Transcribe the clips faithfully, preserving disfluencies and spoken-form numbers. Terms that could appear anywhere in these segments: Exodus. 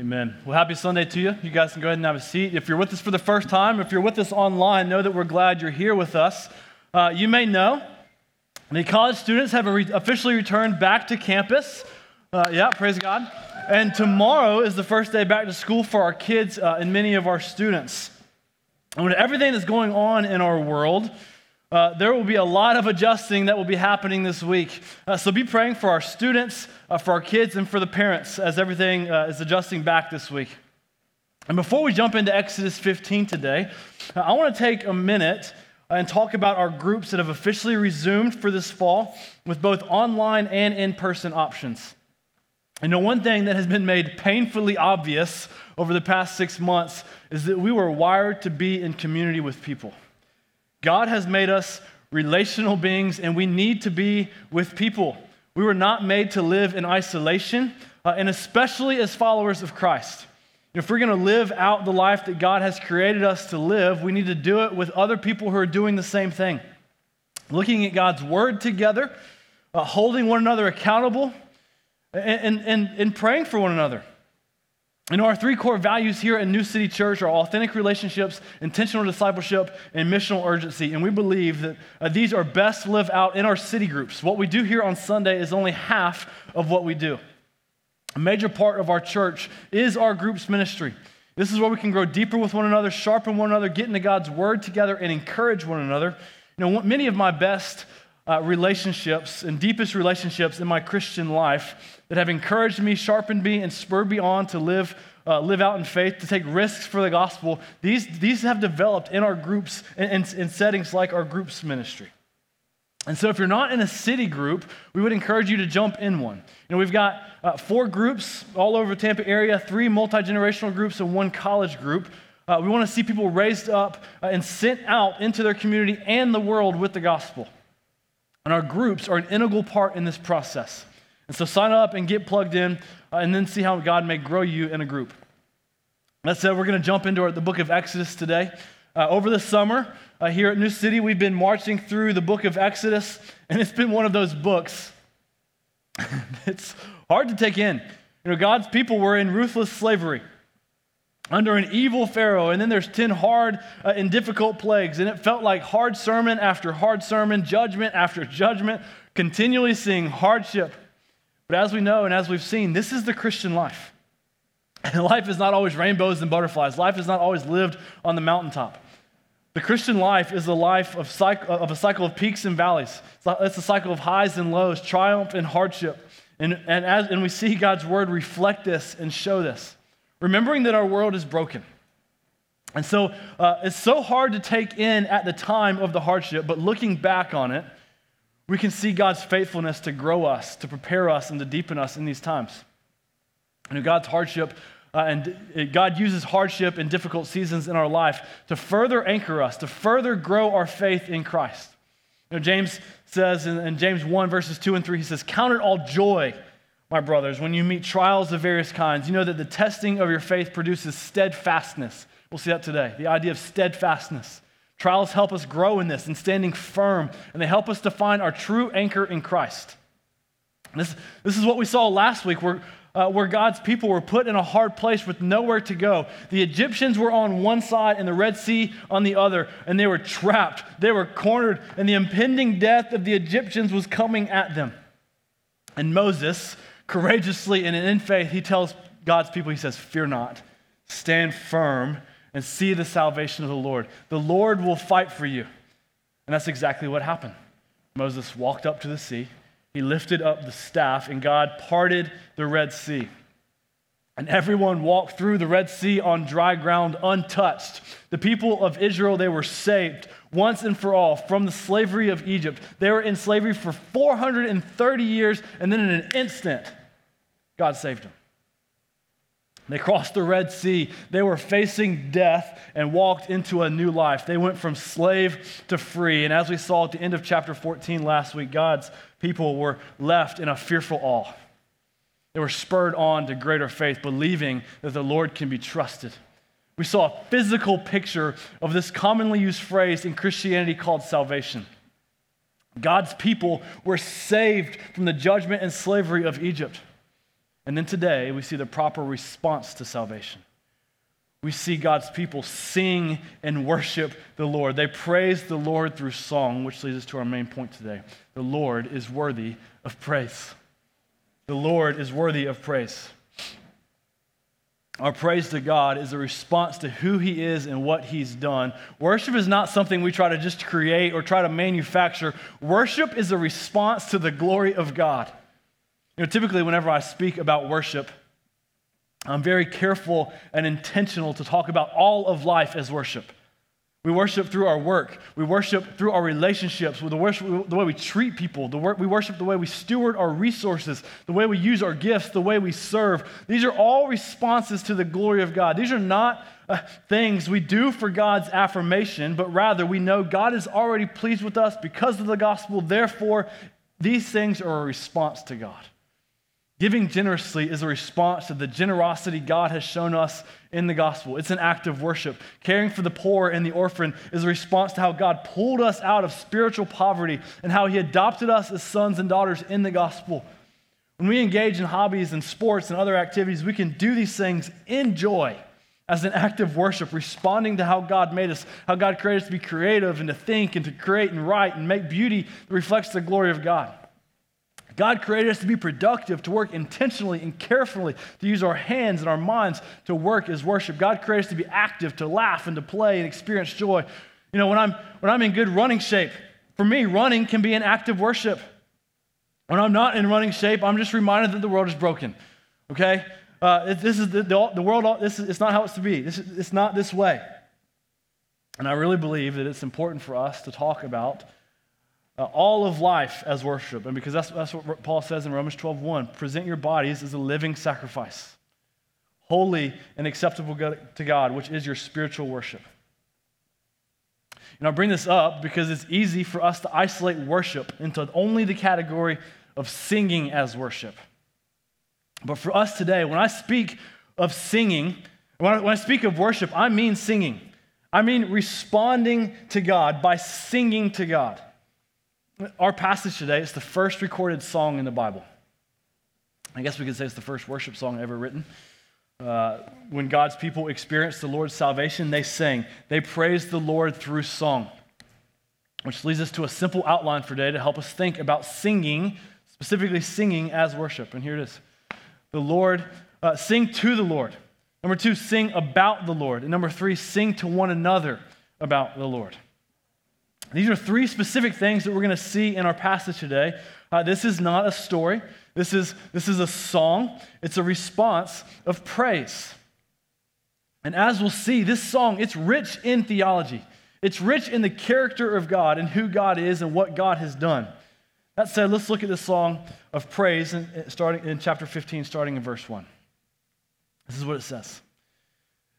Amen. Well, happy Sunday to you. You guys can go ahead and have a seat. If you're with us for the first time, if you're with us online, know that we're glad you're here with us. Uh, you may know the college students have re- officially returned back to campus. Uh, yeah, praise God. And tomorrow is the first day back to school for our kids uh, and many of our students. And with everything that's going on in our world, uh, there will be a lot of adjusting that will be happening this week. Uh, so be praying for our students, uh, for our kids, and for the parents as everything uh, is adjusting back this week. And before we jump into Exodus fifteen today, I want to take a minute and talk about our groups that have officially resumed for this fall with both online and in-person options. And the one thing that has been made painfully obvious over the past six months is that we were wired to be in community with people. God has made us relational beings, and we need to be with people. We were not made to live in isolation, uh, and especially as followers of Christ. If we're going to live out the life that God has created us to live, we need to do it with other people who are doing the same thing. Looking at God's word together, uh, holding one another accountable, And, and, and praying for one another. And our three core values here at New City Church are authentic relationships, intentional discipleship, and missional urgency. And we believe that uh, these are best lived out in our city groups. What we do here on Sunday is only half of what we do. A major part of our church is our groups ministry. This is where we can grow deeper with one another, sharpen one another, get into God's word together, and encourage one another. You know, many of my best Uh, relationships and deepest relationships in my Christian life that have encouraged me, sharpened me, and spurred me on to live uh, live out in faith, to take risks for the gospel. These these have developed in our groups and in, in settings like our groups ministry. And so if you're not in a city group, we would encourage you to jump in one. You know, we've got uh, four groups all over the Tampa area, three multi-generational groups and one college group. Uh, we want to see people raised up uh, and sent out into their community and the world with the gospel. And our groups are an integral part in this process. And so sign up and get plugged in, uh, and then see how God may grow you in a group. That said, we're going to jump into our, the book of Exodus today. Uh, over the summer, uh, here at New City, we've been marching through the book of Exodus, and it's been one of those books. It's hard to take in. You know, God's people were in ruthless slavery under an evil Pharaoh, and then there's ten hard uh, and difficult plagues, and it felt like hard sermon after hard sermon, judgment after judgment, continually seeing hardship. But as we know and as we've seen, this is the Christian life. And life is not always rainbows and butterflies. Life is not always lived on the mountaintop. The Christian life is the life of, cycle, of a cycle of peaks and valleys. It's a cycle of highs and lows, triumph and hardship. And, and, as, and we see God's word reflect this and show this. Remembering that our world is broken. And so uh, it's so hard to take in at the time of the hardship, but looking back on it, we can see God's faithfulness to grow us, to prepare us, and to deepen us in these times. You know, God's hardship, uh, and it, God uses hardship and difficult seasons in our life to further anchor us, to further grow our faith in Christ. You know, James says in, in James one, verses two and three, he says, "Count it all joy, my brothers, when you meet trials of various kinds, you know that the testing of your faith produces steadfastness." We'll see that today, the idea of steadfastness. Trials help us grow in this and standing firm, and they help us to find our true anchor in Christ. This, this is what we saw last week, where, uh, where God's people were put in a hard place with nowhere to go. The Egyptians were on one side and the Red Sea on the other, and they were trapped, they were cornered, and the impending death of the Egyptians was coming at them. And Moses, courageously and in faith, he tells God's people, he says, "Fear not, stand firm and see the salvation of the Lord. The Lord will fight for you." And that's exactly what happened. Moses walked up to the sea, he lifted up the staff, and God parted the Red Sea. And everyone walked through the Red Sea on dry ground untouched. The people of Israel, they were saved once and for all from the slavery of Egypt. They were in slavery for four hundred thirty years, and then in an instant, God saved them. They crossed the Red Sea. They were facing death and walked into a new life. They went from slave to free. And as we saw at the end of chapter fourteen last week, God's people were left in a fearful awe. They were spurred on to greater faith, believing that the Lord can be trusted. We saw a physical picture of this commonly used phrase in Christianity called salvation. God's people were saved from the judgment and slavery of Egypt. And then today, we see the proper response to salvation. We see God's people sing and worship the Lord. They praise the Lord through song, which leads us to our main point today. The Lord is worthy of praise. The Lord is worthy of praise. Our praise to God is a response to who He is and what He's done. Worship is not something we try to just create or try to manufacture. Worship is a response to the glory of God. You know, typically whenever I speak about worship, I'm very careful and intentional to talk about all of life as worship. We worship through our work. We worship through our relationships, the, worship, the way we treat people. The work, we worship the way we steward our resources, the way we use our gifts, the way we serve. These are all responses to the glory of God. These are not uh, things we do for God's affirmation, but rather we know God is already pleased with us because of the gospel. Therefore, these things are a response to God. Giving generously is a response to the generosity God has shown us in the gospel. It's an act of worship. Caring for the poor and the orphan is a response to how God pulled us out of spiritual poverty and how He adopted us as sons and daughters in the gospel. When we engage in hobbies and sports and other activities, we can do these things in joy as an act of worship, responding to how God made us, how God created us to be creative and to think and to create and write and make beauty that reflects the glory of God. God created us to be productive, to work intentionally and carefully, to use our hands and our minds to work as worship. God created us to be active, to laugh and to play and experience joy. You know, when I'm when I'm in good running shape, for me, running can be an act of worship. When I'm not in running shape, I'm just reminded that the world is broken. Okay, uh, this is the, the, the world. This is, it's not how it's to be. This is, it's not this way. And I really believe that it's important for us to talk about Uh, all of life as worship. And because that's, that's what Paul says in Romans twelve one, present your bodies as a living sacrifice, holy and acceptable to God, which is your spiritual worship. And I bring this up because it's easy for us to isolate worship into only the category of singing as worship. But for us today, when I speak of singing, when I, when I speak of worship, I mean singing. I mean responding to God by singing to God. Our passage today is the first recorded song in the Bible. I guess we could say it's the first worship song ever written. Uh, when God's people experienced the Lord's salvation, they sang. They praised the Lord through song, which leads us to a simple outline for today to help us think about singing, specifically singing as worship. And here it is. The Lord, uh, sing to the Lord. Number two, sing about the Lord. And number three, sing to one another about the Lord. These are three specific things that we're going to see in our passage today. Uh, this is not a story. This is, this is a song. It's a response of praise. And as we'll see, this song, it's rich in theology. It's rich in the character of God and who God is and what God has done. That said, let's look at this song of praise in, starting in chapter fifteen, starting in verse one. This is what it says.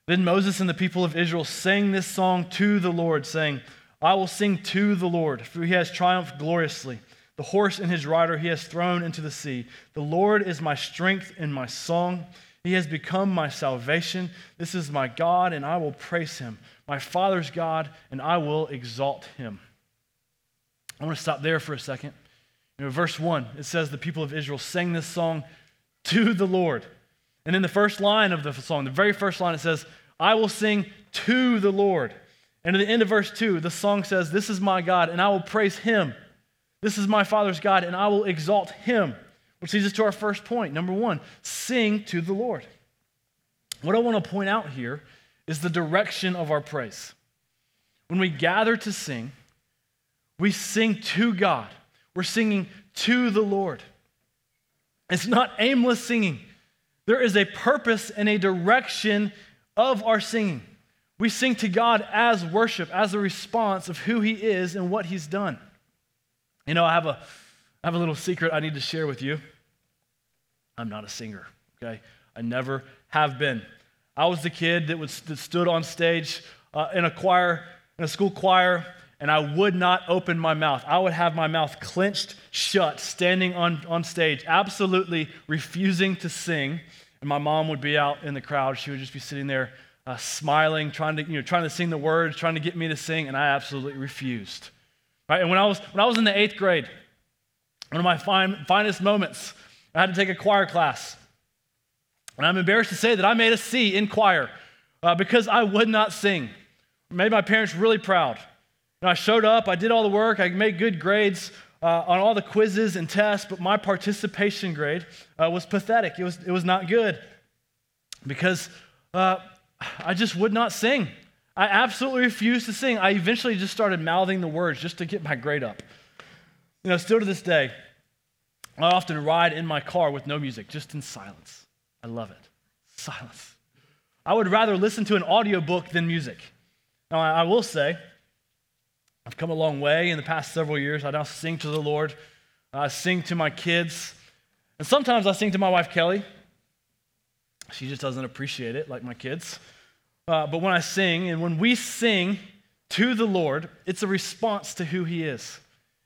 Then Moses and the people of Israel sang this song to the Lord, saying, I will sing to the Lord, for He has triumphed gloriously. The horse and his rider He has thrown into the sea. The Lord is my strength and my song. He has become my salvation. This is my God, and I will praise Him, my Father's God, and I will exalt Him. I want to stop there for a second. You know, verse one, it says the people of Israel sang this song to the Lord. And in the first line of the song, the very first line, it says, I will sing to the Lord. And at the end of verse two, the song says, this is my God, and I will praise Him. This is my Father's God, and I will exalt Him. Which leads us to our first point. Number one, sing to the Lord. What I want to point out here is the direction of our praise. When we gather to sing, we sing to God. We're singing to the Lord. It's not aimless singing. There is a purpose and a direction of our singing. We sing to God as worship, as a response of who He is and what He's done. You know, I have a, I have a little secret I need to share with you. I'm not a singer, okay? I never have been. I was the kid that, was, that stood on stage uh, in a choir, in a school choir, and I would not open my mouth. I would have my mouth clenched shut, standing on, on stage, absolutely refusing to sing. And my mom would be out in the crowd. She would just be sitting there Uh, smiling, trying to you know, trying to sing the words, trying to get me to sing, and I absolutely refused. Right? And when I was when I was in the eighth grade, one of my fine, finest moments, I had to take a choir class, And I'm embarrassed to say that I made a C in choir uh, because I would not sing. It made my parents really proud. And I showed up, I did all the work, I made good grades uh, on all the quizzes and tests, but my participation grade uh, was pathetic. It was, it was not good because uh, I just would not sing. I absolutely refused to sing. I eventually just started mouthing the words just to get my grade up. You know, still to this day, I often ride in my car with no music, just in silence. I love it. Silence. I would rather listen to an audiobook than music. Now, I will say, I've come a long way in the past several years. I now sing to the Lord. I sing to my kids. And sometimes I sing to my wife, Kelly. She just doesn't appreciate it like my kids. Uh, but when I sing, and when we sing to the Lord, it's a response to who He is.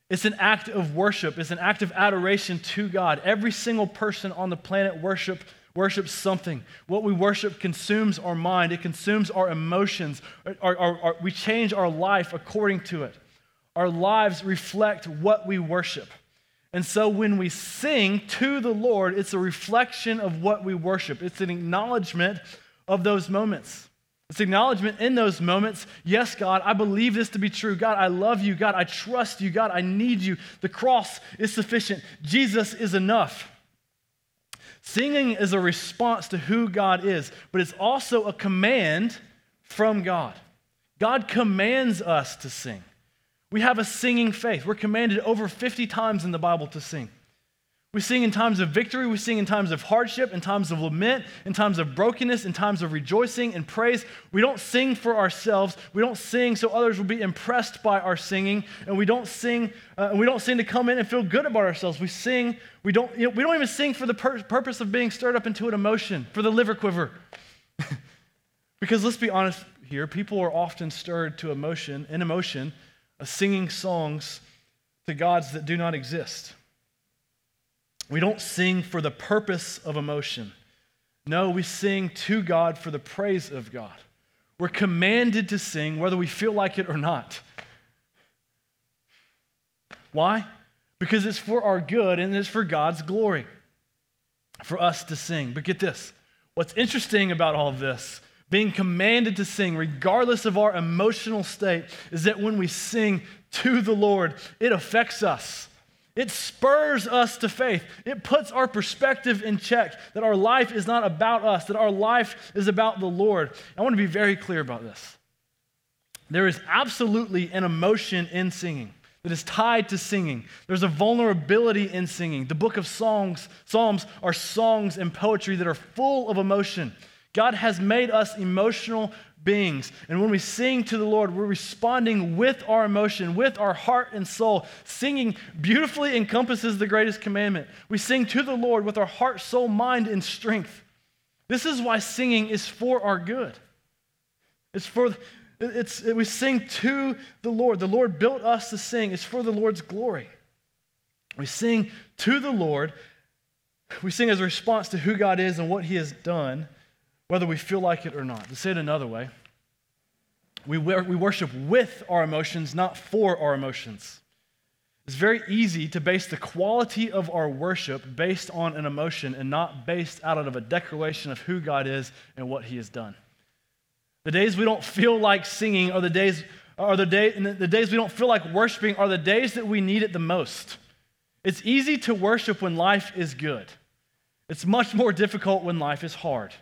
It's an act of worship. It's an act of adoration to God. Every single person on the planet worship, worships something. What we worship consumes our mind. It consumes our emotions. Our, our, our, we change our life according to it. Our lives reflect what we worship. And so when we sing to the Lord, it's a reflection of what we worship. It's an acknowledgement of those moments. It's acknowledgement in those moments. Yes, God, I believe this to be true. God, I love you. God, I trust you. God, I need you. The cross is sufficient. Jesus is enough. Singing is a response to who God is, but it's also a command from God. God commands us to sing. We have a singing faith. We're commanded over fifty times in the Bible to sing. We sing in times of victory, we sing in times of hardship, in times of lament, in times of brokenness, in times of rejoicing and praise. We don't sing for ourselves. We don't sing so others will be impressed by our singing, and we don't sing uh, we don't sing to come in and feel good about ourselves. We sing, we don't you know, we don't even sing for the pur- purpose of being stirred up into an emotion, for the liver quiver. Because let's be honest here, people are often stirred to emotion, in emotion, of singing songs to gods that do not exist. We don't sing for the purpose of emotion. No, we sing to God for the praise of God. We're commanded to sing whether we feel like it or not. Why? Because it's for our good and it's for God's glory for us to sing. But get this, what's interesting about all of this, being commanded to sing regardless of our emotional state, is that when we sing to the Lord, it affects us. It spurs us to faith. It puts our perspective in check, that our life is not about us, that our life is about the Lord. I want to be very clear about this. There is absolutely an emotion in singing that is tied to singing. There's a vulnerability in singing. The book of Psalms, Psalms are songs and poetry that are full of emotion. God has made us emotional beings. And when we sing to the Lord, we're responding with our emotion, with our heart and soul. Singing beautifully encompasses the greatest commandment. We sing to the Lord with our heart, soul, mind, and strength. This is why singing is for our good. It's for, it's, it, we sing to the Lord. The Lord built us to sing. It's for the Lord's glory. We sing to the Lord. We sing as a response to who God is and what He has done, whether we feel like it or not. To say it another way, we we worship with our emotions, not for our emotions. It's very easy to base the quality of our worship based on an emotion and not based out of a declaration of who God is and what He has done. The days we don't feel like singing are the days are the day and the days we don't feel like worshiping are the days that we need it the most. It's easy to worship when life is good. It's much more difficult when life is hard.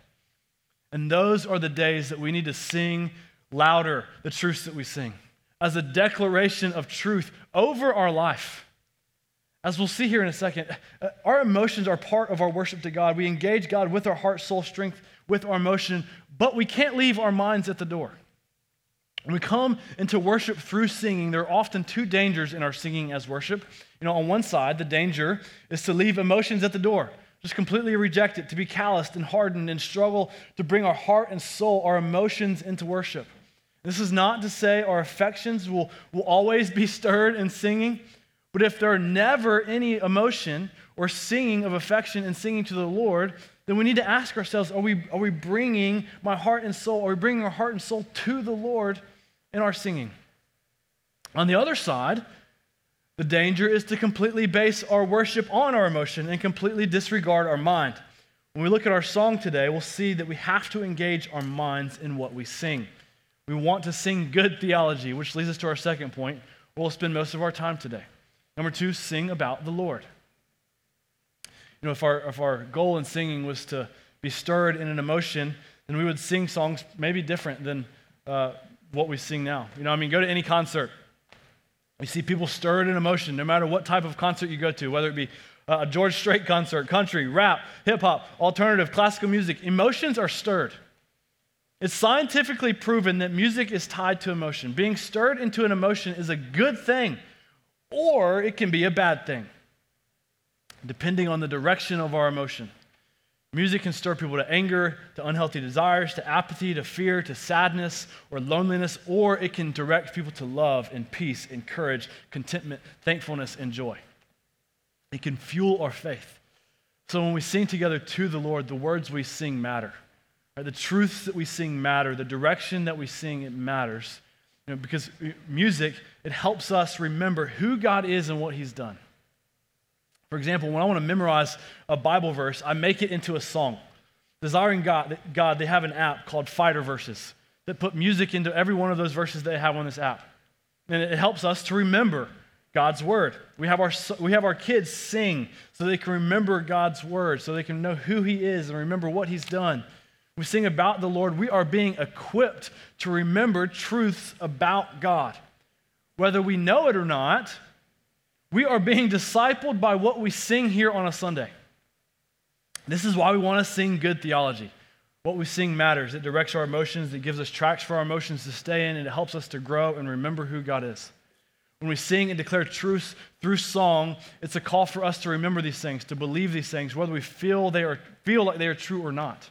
And those are the days that we need to sing louder the truths that we sing as a declaration of truth over our life. As we'll see here in a second, our emotions are part of our worship to God. We engage God with our heart, soul, strength, with our emotion, but we can't leave our minds at the door. When we come into worship through singing, there are often two dangers in our singing as worship. You know, on one side, the danger is to leave emotions at the door. Just completely reject it, to be calloused and hardened and struggle to bring our heart and soul, our emotions into worship. This is not to say our affections will, will always be stirred in singing, but if there are never any emotion or singing of affection and singing to the Lord, then we need to ask ourselves, are we, are we bringing my heart and soul, are we bringing our heart and soul to the Lord in our singing? On the other side, the danger is to completely base our worship on our emotion and completely disregard our mind. When we look at our song today, we'll see that we have to engage our minds in what we sing. We want to sing good theology, which leads us to our second point, where we'll spend most of our time today. Number two, sing about the Lord. You know, if our if our goal in singing was to be stirred in an emotion, then we would sing songs maybe different than uh, what we sing now. You know, I mean, go to any concert. We see people stirred in emotion, no matter what type of concert you go to, whether it be a George Strait concert, country, rap, hip-hop, alternative, classical music. Emotions are stirred. It's scientifically proven that music is tied to emotion. Being stirred into an emotion is a good thing, or it can be a bad thing, depending on the direction of our emotion. Music can stir people to anger, to unhealthy desires, to apathy, to fear, to sadness, or loneliness, or it can direct people to love and peace and courage, contentment, thankfulness, and joy. It can fuel our faith. So when we sing together to the Lord, the words we sing matter. Right? The truths that we sing matter. The direction that we sing, it matters. You know, because music, it helps us remember who God is and what He's done. For example, when I want to memorize a Bible verse, I make it into a song. Desiring God, God, they have an app called Fighter Verses that put music into every one of those verses they have on this app. And it helps us to remember God's Word. We have our we have our kids sing so they can remember God's Word, so they can know who He is and remember what He's done. We sing about the Lord. We are being equipped to remember truths about God. Whether we know it or not, we are being discipled by what we sing here on a Sunday. This is why we want to sing good theology. What we sing matters. It directs our emotions. It gives us tracks for our emotions to stay in, and it helps us to grow and remember who God is. When we sing and declare truth through song, it's a call for us to remember these things, to believe these things, whether we feel they are feel like they are true or not.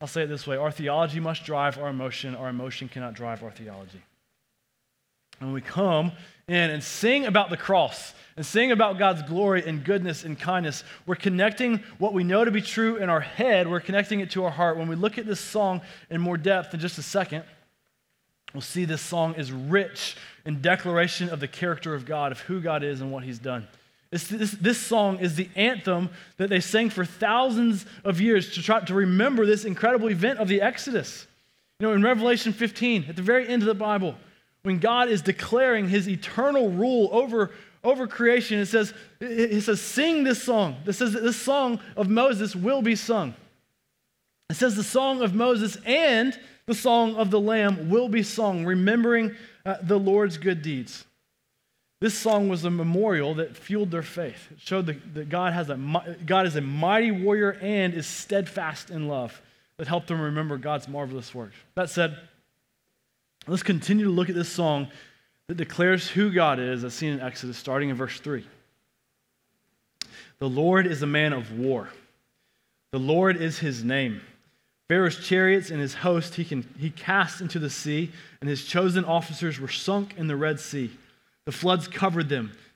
I'll say it this way. Our theology must drive our emotion. Our emotion cannot drive our theology. And when we come in and sing about the cross and sing about God's glory and goodness and kindness, we're connecting what we know to be true in our head, we're connecting it to our heart. When we look at this song in more depth in just a second, we'll see this song is rich in declaration of the character of God, of who God is and what He's done. This, this, this song is the anthem that they sang for thousands of years to try to remember this incredible event of the Exodus. You know, in Revelation fifteen, at the very end of the Bible, when God is declaring His eternal rule over, over creation, it says, it says, sing this song. It says that this song of Moses will be sung. It says the song of Moses and the song of the Lamb will be sung, remembering uh, the Lord's good deeds. This song was a memorial that fueled their faith. It showed that, that God has a, God is a mighty warrior and is steadfast in love, that helped them remember God's marvelous work. That said, let's continue to look at this song that declares who God is, as seen in Exodus, starting in verse three. The Lord is a man of war. The Lord is His name. Pharaoh's chariots and his host he, can, he cast into the sea, and his chosen officers were sunk in the Red Sea. The floods covered them.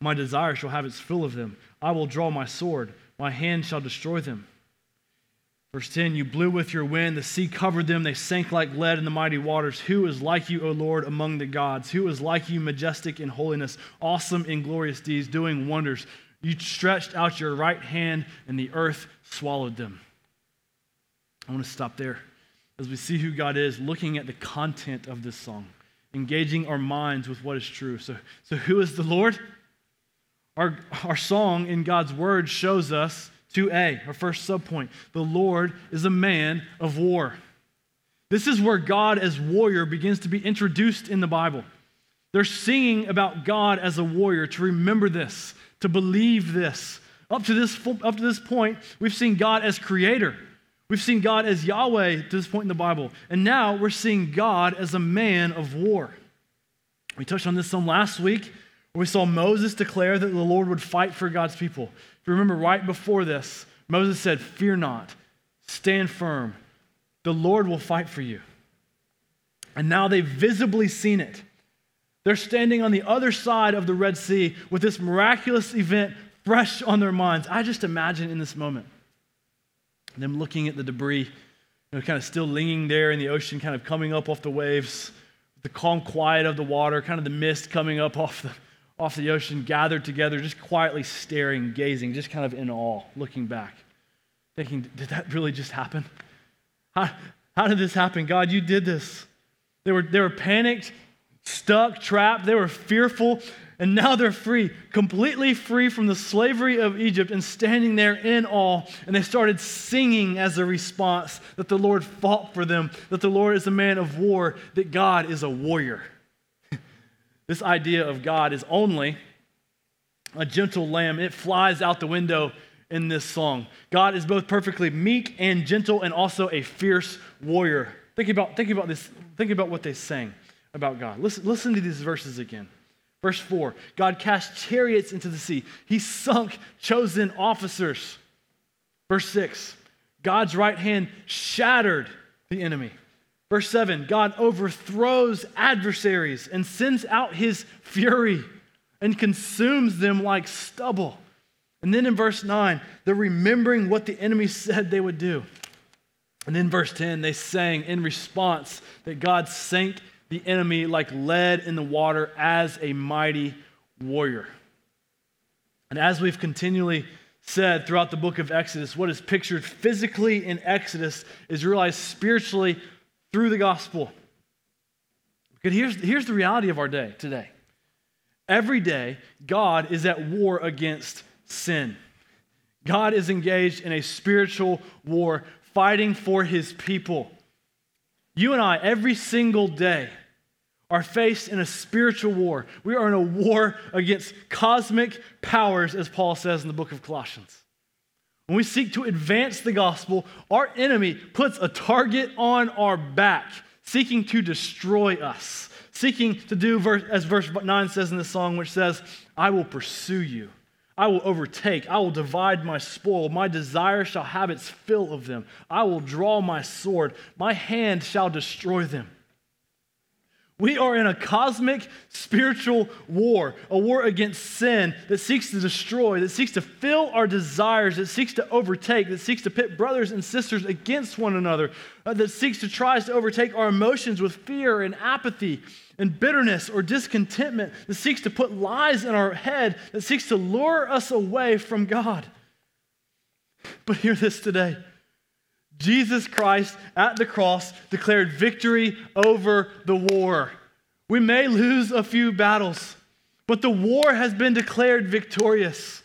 My desire shall have its fill of them. I will draw my sword. My hand shall destroy them. Verse ten, you blew with your wind. The sea covered them. They sank like lead in the mighty waters. Who is like you, O Lord, among the gods? Who is like you, majestic in holiness, awesome in glorious deeds, doing wonders? You stretched out your right hand, and the earth swallowed them. I want to stop there. As we see who God is, looking at the content of this song, engaging our minds with what is true. So, so who is the Lord? Our, our song in God's Word shows us two A, our first subpoint. The Lord is a man of war. This is where God as warrior begins to be introduced in the Bible. They're singing about God as a warrior to remember this, to believe this. Up to this, up to this point, we've seen God as creator. We've seen God as Yahweh to this point in the Bible. And now we're seeing God as a man of war. We touched on this some last week. We saw Moses declare that the Lord would fight for God's people. If you remember right before this, Moses said, fear not, stand firm, The Lord will fight for you. And now they've visibly seen it. They're standing on the other side of the Red Sea with this miraculous event fresh on their minds. I just imagine in this moment, them looking at the debris, you know, kind of still lingering there in the ocean, kind of coming up off the waves, the calm quiet of the water, kind of the mist coming up off the, off the ocean, gathered together, just quietly staring, gazing, just kind of in awe, looking back, thinking, did that really just happen? How, how did this happen? God, you did this. They were, they were panicked, stuck, trapped. They were fearful, and now they're free, completely free from the slavery of Egypt and standing there in awe. And they started singing as a response that the Lord fought for them, that the Lord is a man of war, that God is a warrior. This idea of God is only a gentle lamb. It flies out the window in this song. God is both perfectly meek and gentle and also a fierce warrior. Think about, think about this. Think about what they sang about God. Listen, listen to these verses again. Verse four, God cast chariots into the sea. He sunk chosen officers. Verse six, God's right hand shattered the enemy. Verse seven, God overthrows adversaries and sends out his fury and consumes them like stubble. And then in verse nine, they're remembering what the enemy said they would do. And in verse ten, they sang in response that God sank the enemy like lead in the water as a mighty warrior. And as we've continually said throughout the book of Exodus, what is pictured physically in Exodus is realized spiritually through the gospel. Because here's, here's the reality of our day today. Every day, God is at war against sin. God is engaged in a spiritual war, fighting for his people. You and I, every single day, are faced in a spiritual war. We are in a war against cosmic powers, as Paul says in the book of Colossians. When we seek to advance the gospel, our enemy puts a target on our back, seeking to destroy us, seeking to do, as verse nine says in the song, which says, I will pursue you. I will overtake. I will divide my spoil. My desire shall have its fill of them. I will draw my sword. My hand shall destroy them. We are in a cosmic spiritual war, a war against sin that seeks to destroy, that seeks to fill our desires, that seeks to overtake, that seeks to pit brothers and sisters against one another, uh, that seeks to try to overtake our emotions with fear and apathy and bitterness or discontentment, that seeks to put lies in our head, that seeks to lure us away from God. But hear this today. Jesus Christ at the cross declared victory over the war. We may lose a few battles, but the war has been declared victorious.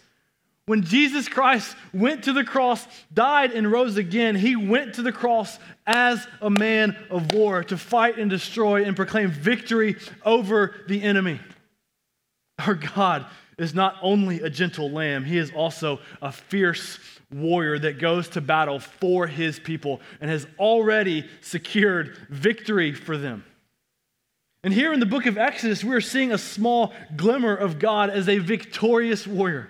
When Jesus Christ went to the cross, died and rose again, he went to the cross as a man of war to fight and destroy and proclaim victory over the enemy. Our God is not only a gentle lamb, he is also a fierce warrior that goes to battle for his people and has already secured victory for them. And here in the book of Exodus, we're seeing a small glimmer of God as a victorious warrior,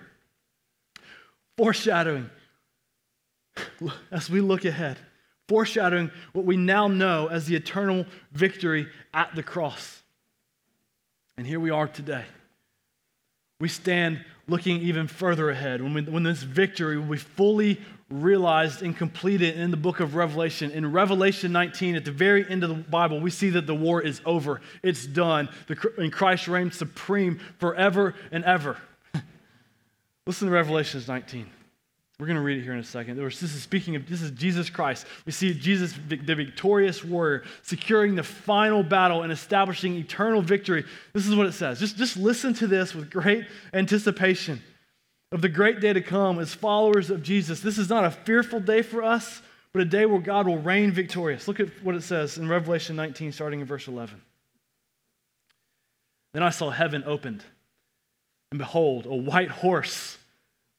foreshadowing, as we look ahead, foreshadowing what we now know as the eternal victory at the cross. And here we are today. We stand looking even further ahead when, we, when this victory will be fully realized and completed in the book of Revelation. In Revelation nineteen, at the very end of the Bible, we see that the war is over. It's done. The, and Christ reigns supreme forever and ever. Listen to Revelation nineteen. We're going to read it here in a second. This is speaking of, this is Jesus Christ. We see Jesus, the victorious warrior, securing the final battle and establishing eternal victory. This is what it says. Just, just listen to this with great anticipation of the great day to come as followers of Jesus. This is not a fearful day for us, but a day where God will reign victorious. Look at what it says in Revelation nineteen, starting in verse eleven. Then I saw heaven opened, and behold, a white horse.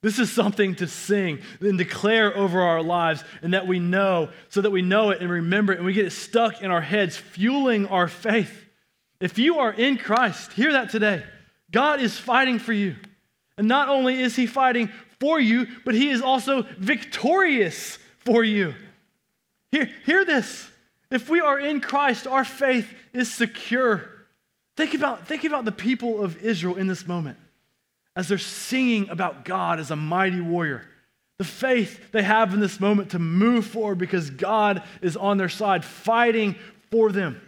This is something to sing and declare over our lives, and that we know, so that we know it and remember it, and we get it stuck in our heads, fueling our faith. If you are in Christ, hear that today. God is fighting for you. And not only is he fighting for you, but he is also victorious for you. Hear, hear this. If we are in Christ, our faith is secure. Think about, think about the people of Israel in this moment. As they're singing about God as a mighty warrior, the faith they have in this moment to move forward because God is on their side fighting for them.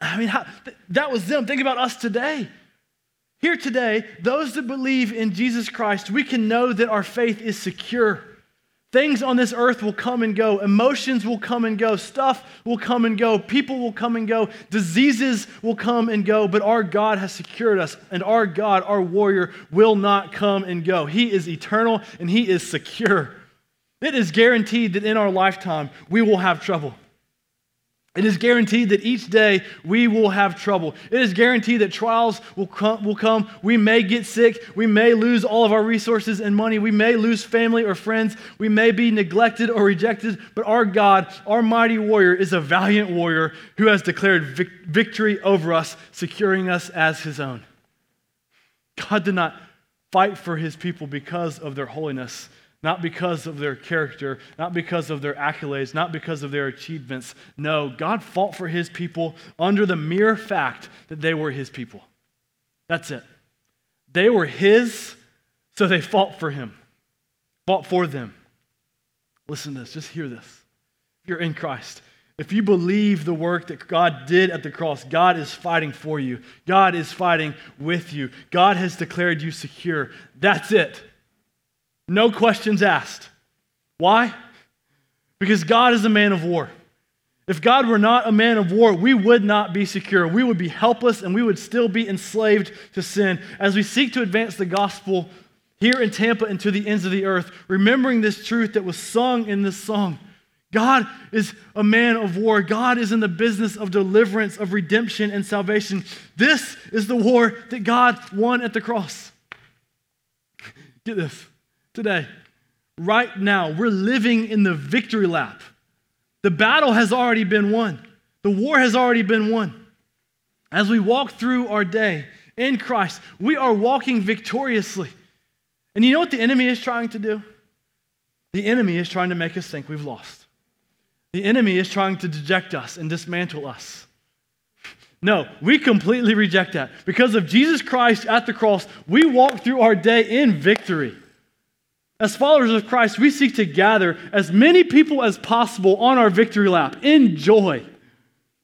I mean, how, th- that was them. Think about us today. Here today, those that believe in Jesus Christ, we can know that our faith is secure. Things on this earth will come and go. Emotions will come and go. Stuff will come and go. People will come and go. Diseases will come and go. But our God has secured us. And our God, our warrior, will not come and go. He is eternal and he is secure. It is guaranteed that in our lifetime we will have trouble. It is guaranteed that each day we will have trouble. It is guaranteed that trials will come, will come. We may get sick. We may lose all of our resources and money. We may lose family or friends. We may be neglected or rejected. But our God, our mighty warrior, is a valiant warrior who has declared vic- victory over us, securing us as his own. God did not fight for his people because of their holiness, not because of their character, not because of their accolades, not because of their achievements. No, God fought for his people under the mere fact that they were his people. That's it. They were his, so they fought for him, fought for them. Listen to this, just hear this. If you're in Christ, if you believe the work that God did at the cross, God is fighting for you. God is fighting with you. God has declared you secure. That's it. No questions asked. Why? Because God is a man of war. If God were not a man of war, we would not be secure. We would be helpless and we would still be enslaved to sin. As we seek to advance the gospel here in Tampa and to the ends of the earth, remembering this truth that was sung in this song, God is a man of war. God is in the business of deliverance, of redemption and salvation. This is the war that God won at the cross. Get this. Today, right now, we're living in the victory lap. The battle has already been won. The war has already been won. As we walk through our day in Christ, we are walking victoriously. And you know what the enemy is trying to do? The enemy is trying to make us think we've lost. The enemy is trying to deject us and dismantle us. No, we completely reject that. Because of Jesus Christ at the cross, we walk through our day in victory. As followers of Christ, we seek to gather as many people as possible on our victory lap in joy,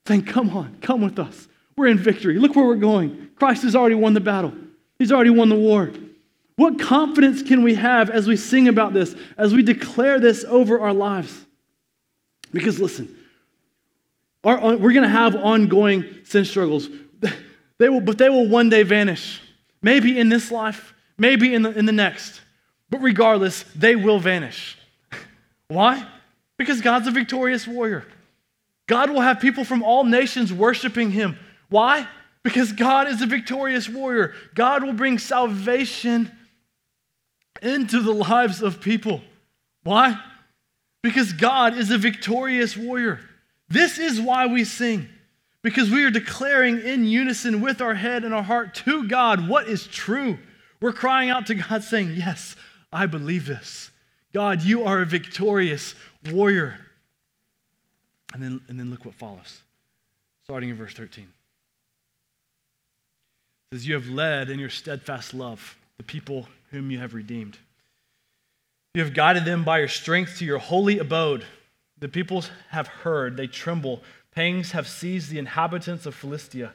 saying, come on, come with us. We're in victory. Look where we're going. Christ has already won the battle. He's already won the war. What confidence can we have as we sing about this, as we declare this over our lives? Because listen, our, we're going to have ongoing sin struggles. They will, but they will one day vanish. Maybe in this life, maybe in the, in the next. But regardless, they will vanish. Why? Because God's a victorious warrior. God will have people from all nations worshiping him. Why? Because God is a victorious warrior. God will bring salvation into the lives of people. Why? Because God is a victorious warrior. This is why we sing. Because we are declaring in unison with our head and our heart to God what is true. We're crying out to God saying, yes, I believe this. God, you are a victorious warrior. And then, and then look what follows, starting in verse thirteen. It says, you have led in your steadfast love the people whom you have redeemed. You have guided them by your strength to your holy abode. The peoples have heard, they tremble. Pangs have seized the inhabitants of Philistia.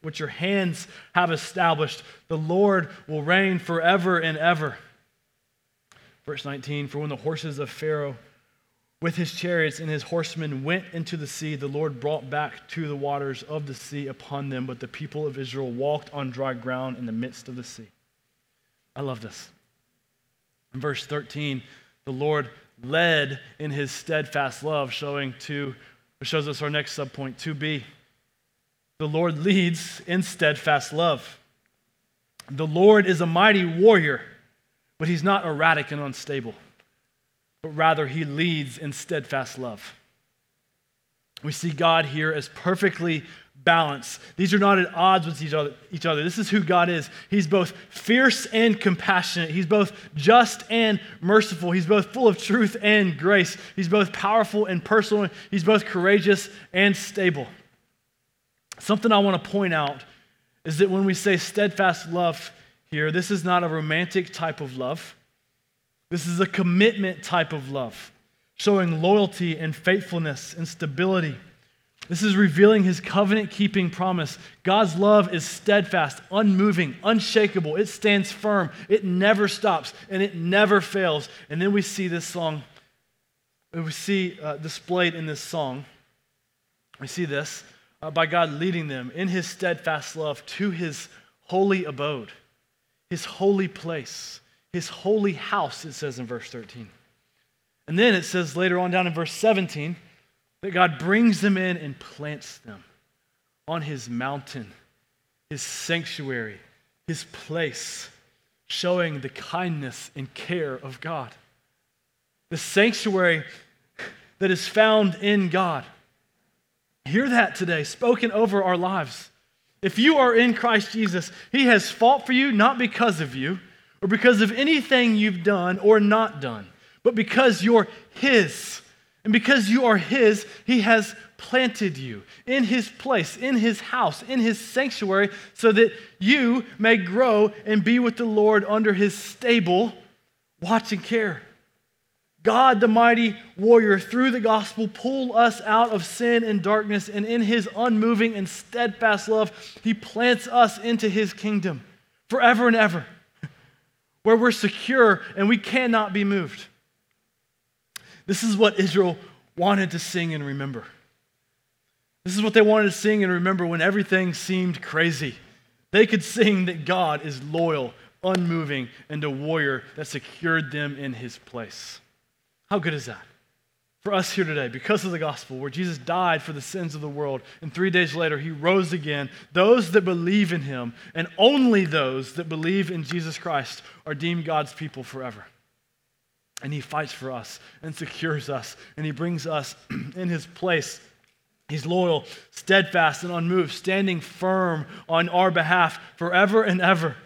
which your hands have established. The Lord will reign forever and ever. Verse nineteen, for when the horses of Pharaoh with his chariots and his horsemen went into the sea, the Lord brought back to the waters of the sea upon them, but the people of Israel walked on dry ground in the midst of the sea. I love this. In verse thirteen, the Lord led in his steadfast love, showing to, which shows us our next subpoint, two B. The Lord leads in steadfast love. The Lord is a mighty warrior, but he's not erratic and unstable, but rather he leads in steadfast love. We see God here as perfectly balanced. These are not at odds with each other. Each other. This is who God is. He's both fierce and compassionate. He's both just and merciful. He's both full of truth and grace. He's both powerful and personal. He's both courageous and stable. Something I want to point out is that when we say steadfast love here, this is not a romantic type of love. This is a commitment type of love, showing loyalty and faithfulness and stability. This is revealing his covenant-keeping promise. God's love is steadfast, unmoving, unshakable. It stands firm. It never stops, and it never fails. And then we see this song, we see uh, displayed in this song, we see this, Uh, by God leading them in his steadfast love to his holy abode, his holy place, his holy house, it says in verse thirteen. And then it says later on down in verse seventeen that God brings them in and plants them on his mountain, his sanctuary, his place, showing the kindness and care of God. The sanctuary that is found in God. Hear that today, spoken over our lives. If you are in Christ Jesus, he has fought for you not because of you or because of anything you've done or not done, but because you're his. And because you are his, he has planted you in his place, in his house, in his sanctuary, so that you may grow and be with the Lord under his stable watch and care. God, the mighty warrior, through the gospel, pulled us out of sin and darkness, and in his unmoving and steadfast love, he plants us into his kingdom forever and ever, where we're secure and we cannot be moved. This is what Israel wanted to sing and remember. This is what they wanted to sing and remember when everything seemed crazy. They could sing that God is loyal, unmoving, and a warrior that secured them in his place. How good is that? For us here today, because of the gospel, where Jesus died for the sins of the world, and three days later he rose again, those that believe in him, and only those that believe in Jesus Christ, are deemed God's people forever. And he fights for us, and secures us, and he brings us in his place. He's loyal, steadfast, and unmoved, standing firm on our behalf forever and ever.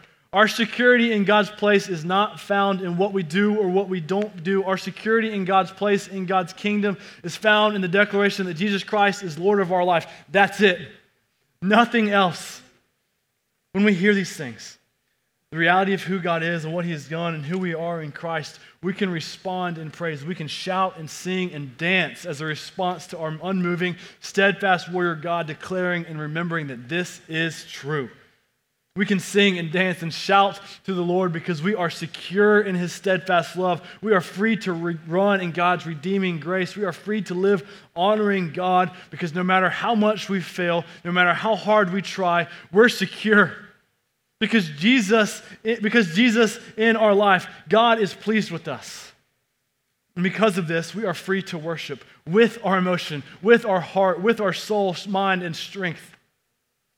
Our security in God's place is not found in what we do or what we don't do. Our security in God's place, in God's kingdom, is found in the declaration that Jesus Christ is Lord of our life. That's it. Nothing else. When we hear these things, the reality of who God is and what he has done and who we are in Christ, we can respond in praise. We can shout and sing and dance as a response to our unmoving, steadfast warrior God, declaring and remembering that this is true. We can sing and dance and shout to the Lord because we are secure in his steadfast love. We are free to re- run in God's redeeming grace. We are free to live honoring God because no matter how much we fail, no matter how hard we try, we're secure. Because Jesus, because Jesus in our life, God is pleased with us. And because of this, we are free to worship with our emotion, with our heart, with our soul, mind, and strength,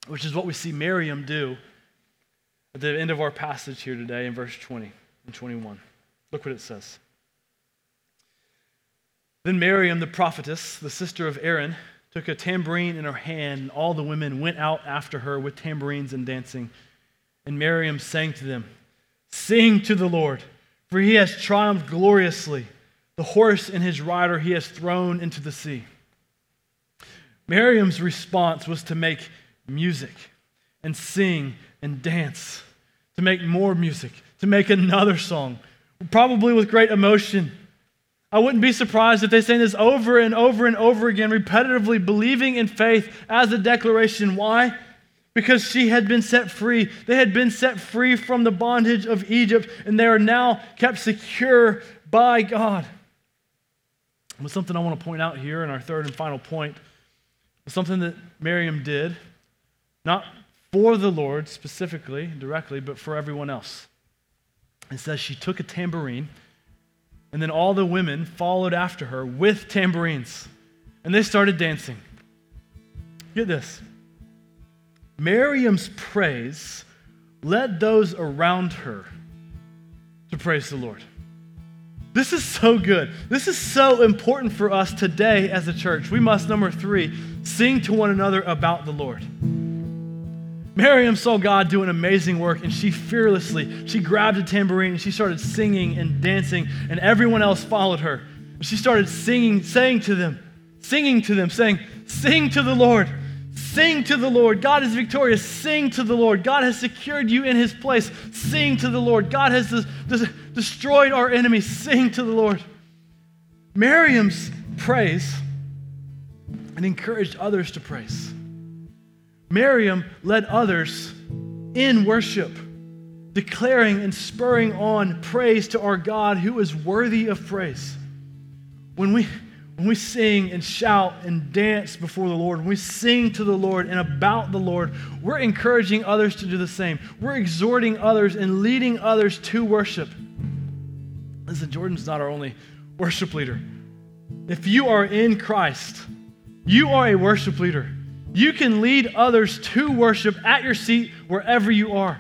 which is what we see Miriam do at the end of our passage here today in verse twenty and twenty-one. Look what it says. Then Miriam the prophetess, the sister of Aaron, took a tambourine in her hand, and all the women went out after her with tambourines and dancing. And Miriam sang to them, "Sing to the Lord, for he has triumphed gloriously. The horse and his rider he has thrown into the sea." Miriam's response was to make music and sing and dance, to make more music, to make another song, probably with great emotion. I wouldn't be surprised if they sang this over and over and over again, repetitively, believing in faith as a declaration. Why? Because she had been set free. They had been set free from the bondage of Egypt, and they are now kept secure by God. But something I want to point out here in our third and final point was something that Miriam did, not for the Lord specifically, directly, but for everyone else. It says she took a tambourine, and then all the women followed after her with tambourines, and they started dancing. Get this. Miriam's praise led those around her to praise the Lord. This is so good. This is so important for us today as a church. We must, number three, sing to one another about the Lord. Miriam saw God do an amazing work, and she fearlessly, she grabbed a tambourine, and she started singing and dancing, and everyone else followed her. She started singing, saying to them, singing to them, saying, "Sing to the Lord, sing to the Lord. God is victorious. Sing to the Lord. God has secured you in his place. Sing to the Lord. God has des- des- destroyed our enemies. Sing to the Lord." Miriam's praise and encouraged others to praise. Miriam led others in worship, declaring and spurring on praise to our God who is worthy of praise. When we, when we sing and shout and dance before the Lord, when we sing to the Lord and about the Lord, we're encouraging others to do the same. We're exhorting others and leading others to worship. Listen, Jordan's not our only worship leader. If you are in Christ, you are a worship leader. You can lead others to worship at your seat wherever you are.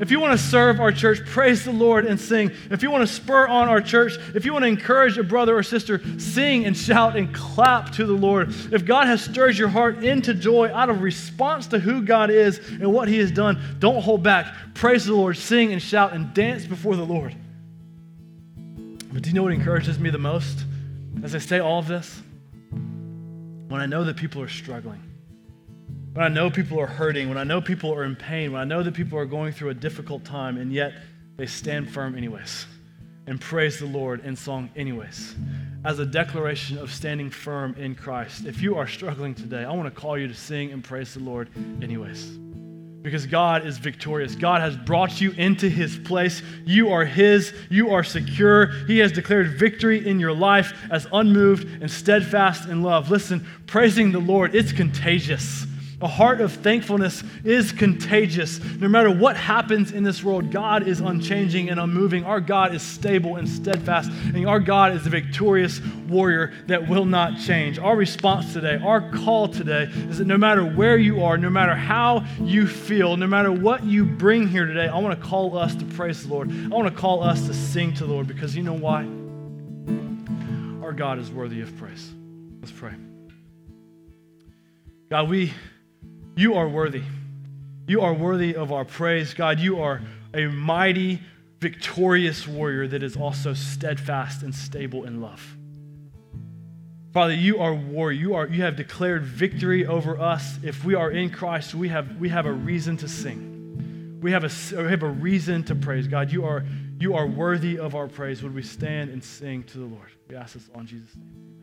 If you want to serve our church, praise the Lord and sing. If you want to spur on our church, if you want to encourage a brother or sister, sing and shout and clap to the Lord. If God has stirred your heart into joy out of response to who God is and what he has done, don't hold back. Praise the Lord, sing and shout and dance before the Lord. But do you know what encourages me the most as I say all of this? When I know that people are struggling. When I know people are hurting, when I know people are in pain, when I know that people are going through a difficult time, and yet they stand firm anyways and praise the Lord in song anyways, as a declaration of standing firm in Christ. If you are struggling today, I want to call you to sing and praise the Lord anyways, because God is victorious. God has brought you into his place. You are his. You are secure. He has declared victory in your life as unmoved and steadfast in love. Listen, praising the Lord, it's contagious. A heart of thankfulness is contagious. No matter what happens in this world, God is unchanging and unmoving. Our God is stable and steadfast, and our God is a victorious warrior that will not change. Our response today, our call today, is that no matter where you are, no matter how you feel, no matter what you bring here today, I want to call us to praise the Lord. I want to call us to sing to the Lord, because you know why? Our God is worthy of praise. Let's pray. God, we... You are worthy. You are worthy of our praise. God, you are a mighty, victorious warrior that is also steadfast and stable in love. Father, you are warrior. You are, you have declared victory over us. If we are in Christ, we have, we have a reason to sing. We have a, we have a reason to praise. God, you are, you are worthy of our praise. Would we stand and sing to the Lord? We ask this on Jesus' name.